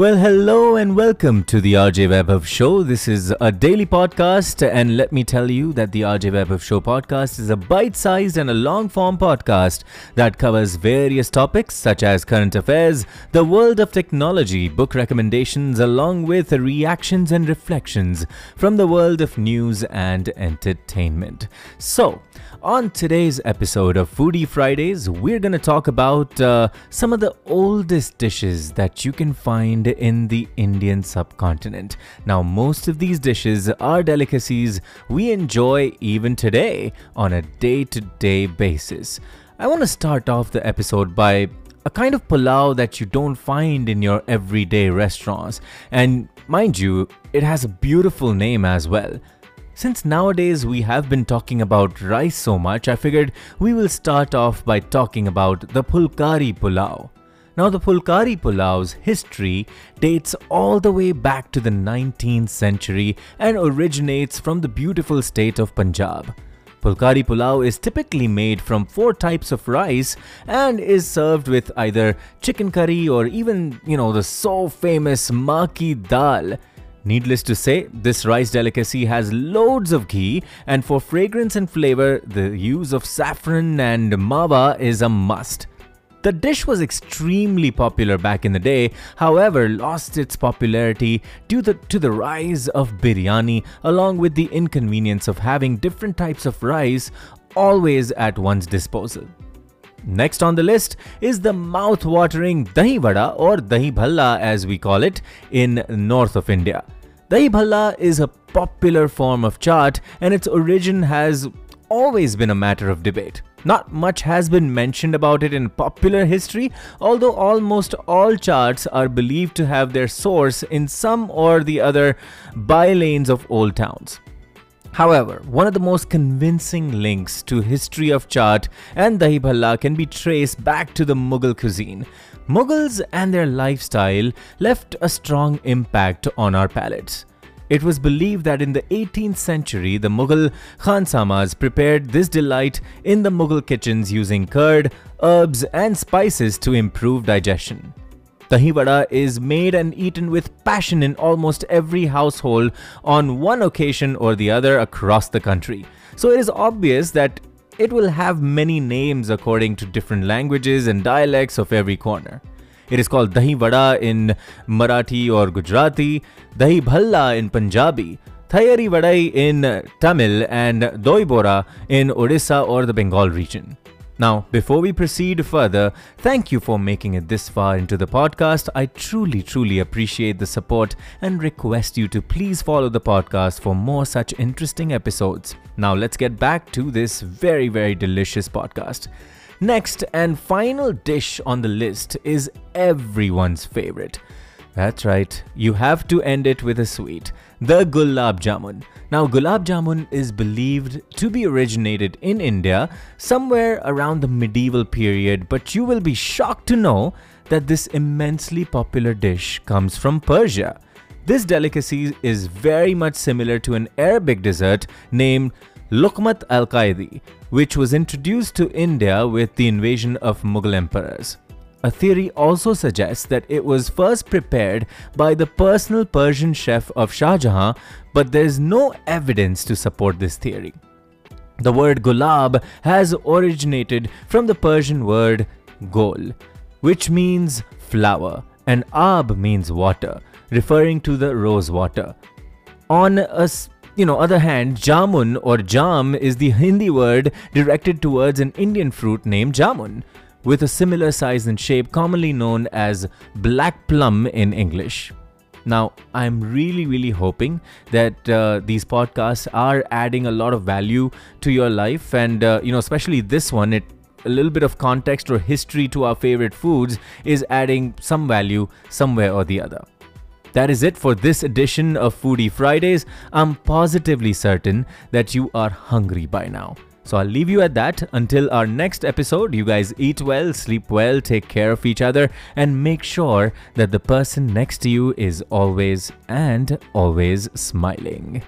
Well, hello and welcome to the RJ Vaibhav Show. This is a daily podcast, and let me tell you that the RJ Vaibhav Show podcast is a bite-sized and a long-form podcast that covers various topics such as current affairs, the world of technology, book recommendations, along with reactions and reflections from the world of news and entertainment. So, on today's episode of Foodie Fridays, we're going to talk about some of the oldest dishes that you can find in the Indian subcontinent. Now, most of these dishes are delicacies we enjoy even today on a day-to-day basis. I want to start off the episode by a kind of pulao that you don't find in your everyday restaurants. And mind you, it has a beautiful name as well. Since nowadays we have been talking about rice so much, I figured we will start off by talking about the Pulkari Pulao. Now, the Pulkari Pulao's history dates all the way back to the 19th century and originates from the beautiful state of Punjab. Pulkari Pulao is typically made from 4 types of rice and is served with either chicken curry or even, the so famous makki dal. Needless to say, this rice delicacy has loads of ghee, and for fragrance and flavor, the use of saffron and mawa is a must. The dish was extremely popular back in the day, however lost its popularity due to the rise of biryani, along with the inconvenience of having different types of rice always at one's disposal. Next on the list is the mouth-watering Dahi Vada, or Dahi Bhalla as we call it in north of India. Dahi Bhalla is a popular form of chaat, and its origin has always been a matter of debate. Not much has been mentioned about it in popular history, although almost all chaats are believed to have their source in some or the other by-lanes of old towns. However, one of the most convincing links to history of chaat and Dahi Bhalla can be traced back to the Mughal cuisine. Mughals and their lifestyle left a strong impact on our palates. It was believed that in the 18th century, the Mughal khansamas prepared this delight in the Mughal kitchens using curd, herbs and spices to improve digestion. Dahi Vada is made and eaten with passion in almost every household on one occasion or the other across the country. So it is obvious that it will have many names according to different languages and dialects of every corner. It is called Dahi Vada in Marathi or Gujarati, Dahi Bhalla in Punjabi, Thayari vadai in Tamil, and Doibora in Odisha or the Bengal region. Now, before we proceed further, thank you for making it this far into the podcast. I truly appreciate the support and request you to please follow the podcast for more such interesting episodes. Now, let's get back to this very delicious podcast. Next and final dish on the list is everyone's favorite. That's right, you have to end it with a sweet, the Gulab Jamun. Now, Gulab Jamun is believed to be originated in India somewhere around the medieval period, but you will be shocked to know that this immensely popular dish comes from Persia. This delicacy is very much similar to an Arabic dessert named Luqmat al-Qaidi, which was introduced to India with the invasion of Mughal emperors. A theory also suggests that it was first prepared by the personal Persian chef of Shah Jahan, but there is no evidence to support this theory. The word gulab has originated from the Persian word gol, which means flower, and ab means water, referring to the rose water. On a other hand, jamun or jam is the Hindi word directed towards an Indian fruit named jamun, with a similar size and shape commonly known as black plum in English. Now, I'm really hoping that these podcasts are adding a lot of value to your life, and especially this one, a little bit of context or history to our favorite foods is adding some value somewhere or the other. That is it for this edition of Foodie Fridays. I'm positively certain that you are hungry by now. So I'll leave you at that. Until our next episode, you guys eat well, sleep well, take care of each other, and make sure that the person next to you is always and always smiling.